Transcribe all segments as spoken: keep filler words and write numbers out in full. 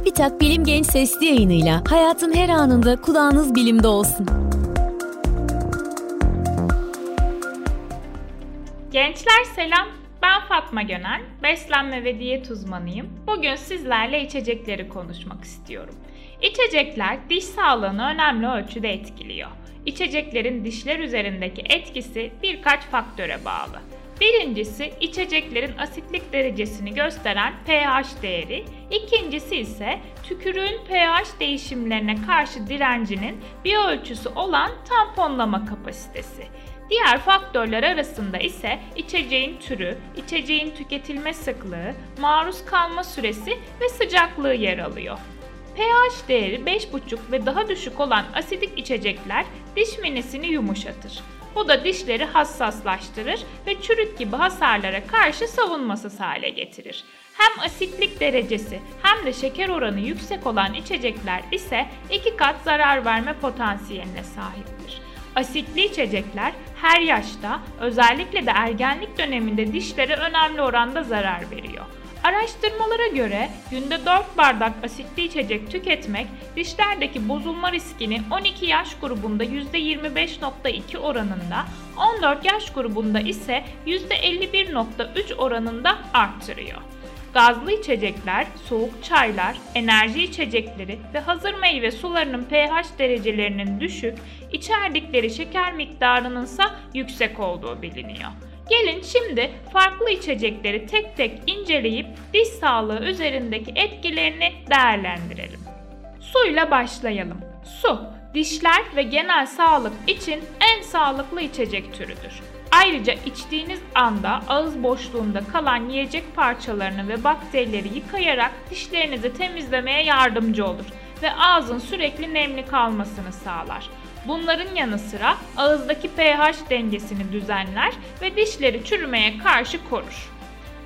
TÜBİTAK Bilim Genç sesli yayınıyla hayatın her anında kulağınız bilimde olsun. Gençler selam, ben Fatma Gönen, beslenme ve diyet uzmanıyım. Bugün sizlerle içecekleri konuşmak istiyorum. İçecekler diş sağlığını önemli ölçüde etkiliyor. İçeceklerin dişler üzerindeki etkisi birkaç faktöre bağlı. Birincisi içeceklerin asitlik derecesini gösteren pH değeri, ikincisi ise tükürüğün pH değişimlerine karşı direncinin bir ölçüsü olan tamponlama kapasitesi. Diğer faktörler arasında ise içeceğin türü, içeceğin tüketilme sıklığı, maruz kalma süresi ve sıcaklığı yer alıyor. pH değeri beş buçuk ve daha düşük olan asidik içecekler diş minesini yumuşatır. Bu da dişleri hassaslaştırır ve çürük gibi hasarlara karşı savunmasız hale getirir. Hem asitlik derecesi hem de şeker oranı yüksek olan içecekler ise iki kat zarar verme potansiyeline sahiptir. Asitli içecekler her yaşta, özellikle de ergenlik döneminde dişlere önemli oranda zarar veriyor. Araştırmalara göre günde dört bardak asitli içecek tüketmek dişlerdeki bozulma riskini on iki yaş grubunda yüzde yirmi beş virgül iki oranında, on dört yaş grubunda ise yüzde elli bir virgül üç oranında arttırıyor. Gazlı içecekler, soğuk çaylar, enerji içecekleri ve hazır meyve sularının pH derecelerinin düşük, içerdikleri şeker miktarınınsa yüksek olduğu biliniyor. Gelin şimdi farklı içecekleri tek tek inceleyip diş sağlığı üzerindeki etkilerini değerlendirelim. Suyla başlayalım. Su, dişler ve genel sağlık için en sağlıklı içecek türüdür. Ayrıca içtiğiniz anda ağız boşluğunda kalan yiyecek parçalarını ve bakterileri yıkayarak dişlerinizi temizlemeye yardımcı olur ve ağzın sürekli nemli kalmasını sağlar. Bunların yanı sıra ağızdaki pH dengesini düzenler ve dişleri çürümeye karşı korur.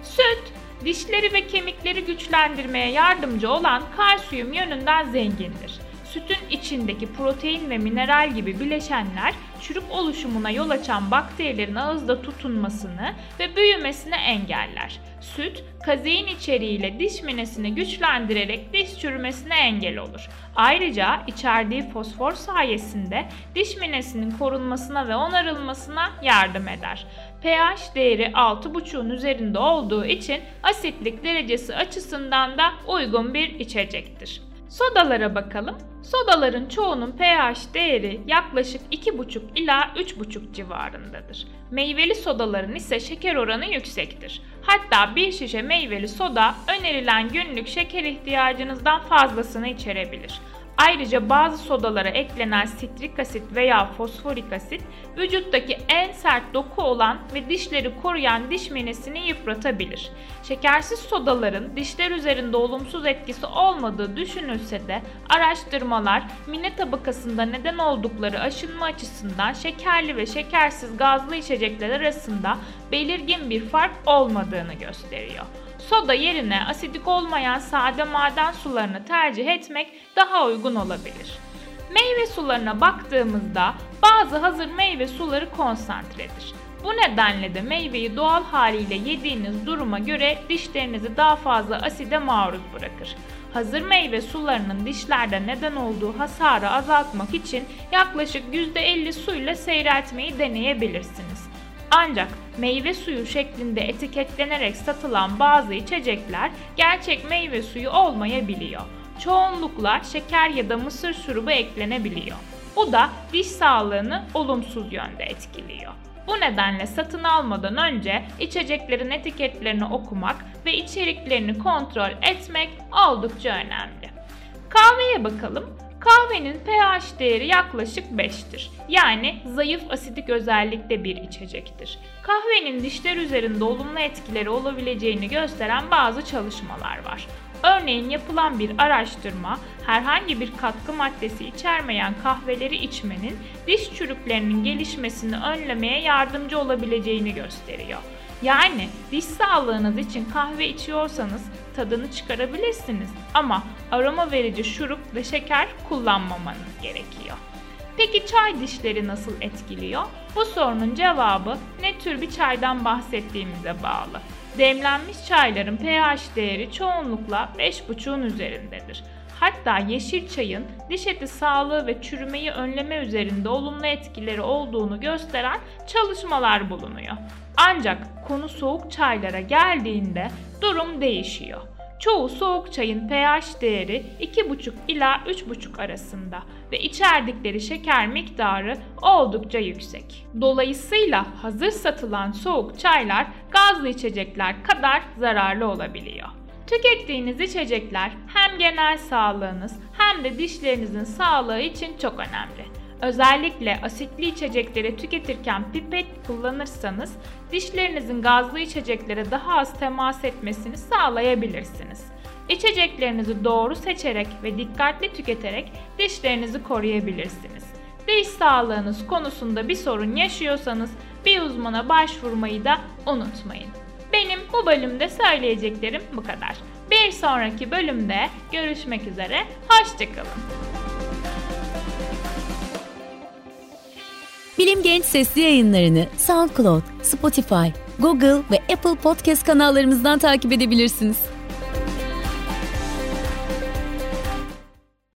Süt, dişleri ve kemikleri güçlendirmeye yardımcı olan kalsiyum yönünden zengindir. Sütün içindeki protein ve mineral gibi bileşenler çürük oluşumuna yol açan bakterilerin ağızda tutunmasını ve büyümesini engeller. Süt, kazein içeriğiyle diş minesini güçlendirerek diş çürümesine engel olur. Ayrıca içerdiği fosfor sayesinde diş minesinin korunmasına ve onarılmasına yardım eder. pH değeri altı buçuk'un üzerinde olduğu için asitlik derecesi açısından da uygun bir içecektir. Sodalara bakalım. Sodaların çoğunun pH değeri yaklaşık iki buçuk ila üç buçuk civarındadır. Meyveli sodaların ise şeker oranı yüksektir. Hatta bir şişe meyveli soda önerilen günlük şeker ihtiyacınızdan fazlasını içerebilir. Ayrıca bazı sodalara eklenen sitrik asit veya fosforik asit vücuttaki en sert doku olan ve dişleri koruyan diş minesini yıpratabilir. Şekersiz sodaların dişler üzerinde olumsuz etkisi olmadığı düşünülse de araştırmalar mine tabakasında neden oldukları aşınma açısından şekerli ve şekersiz gazlı içecekler arasında belirgin bir fark olmadığını gösteriyor. Soda yerine asidik olmayan sade maden sularını tercih etmek daha uygun olabilir. Meyve sularına baktığımızda bazı hazır meyve suları konsantredir. Bu nedenle de meyveyi doğal haliyle yediğiniz duruma göre dişlerinizi daha fazla aside maruz bırakır. Hazır meyve sularının dişlerde neden olduğu hasarı azaltmak için yaklaşık yüzde elli suyla seyreltmeyi deneyebilirsiniz. Ancak meyve suyu şeklinde etiketlenerek satılan bazı içecekler gerçek meyve suyu olmayabiliyor. Çoğunlukla şeker ya da mısır şurubu eklenebiliyor. Bu da diş sağlığını olumsuz yönde etkiliyor. Bu nedenle satın almadan önce içeceklerin etiketlerini okumak ve içeriklerini kontrol etmek oldukça önemli. Kahveye bakalım. Kahvenin pH değeri yaklaşık beş'tir. Yani zayıf asidik özellikte bir içecektir. Kahvenin dişler üzerinde olumlu etkileri olabileceğini gösteren bazı çalışmalar var. Örneğin yapılan bir araştırma, herhangi bir katkı maddesi içermeyen kahveleri içmenin diş çürüklerinin gelişmesini önlemeye yardımcı olabileceğini gösteriyor. Yani diş sağlığınız için kahve içiyorsanız tadını çıkarabilirsiniz ama aroma verici şurup ve şeker kullanmamanız gerekiyor. Peki çay dişleri nasıl etkiliyor? Bu sorunun cevabı ne tür bir çaydan bahsettiğimize bağlı. Demlenmiş çayların pH değeri çoğunlukla beş buçuğun üzerindedir. Hatta yeşil çayın diş eti sağlığı ve çürümeyi önleme üzerinde olumlu etkileri olduğunu gösteren çalışmalar bulunuyor. Ancak konu soğuk çaylara geldiğinde durum değişiyor. Çoğu soğuk çayın pH değeri iki buçuk ila üç buçuk arasında ve içerdikleri şeker miktarı oldukça yüksek. Dolayısıyla hazır satılan soğuk çaylar gazlı içecekler kadar zararlı olabiliyor. Tükettiğiniz içecekler hem genel sağlığınız hem de dişlerinizin sağlığı için çok önemli. Özellikle asitli içecekleri tüketirken pipet kullanırsanız dişlerinizin gazlı içeceklere daha az temas etmesini sağlayabilirsiniz. İçeceklerinizi doğru seçerek ve dikkatli tüketerek dişlerinizi koruyabilirsiniz. Diş sağlığınız konusunda bir sorun yaşıyorsanız bir uzmana başvurmayı da unutmayın. Benim bu bölümde söyleyeceklerim bu kadar. Bir sonraki bölümde görüşmek üzere, hoşçakalın. Bilim Genç sesli yayınlarını SoundCloud, Spotify, Google ve Apple Podcast kanallarımızdan takip edebilirsiniz.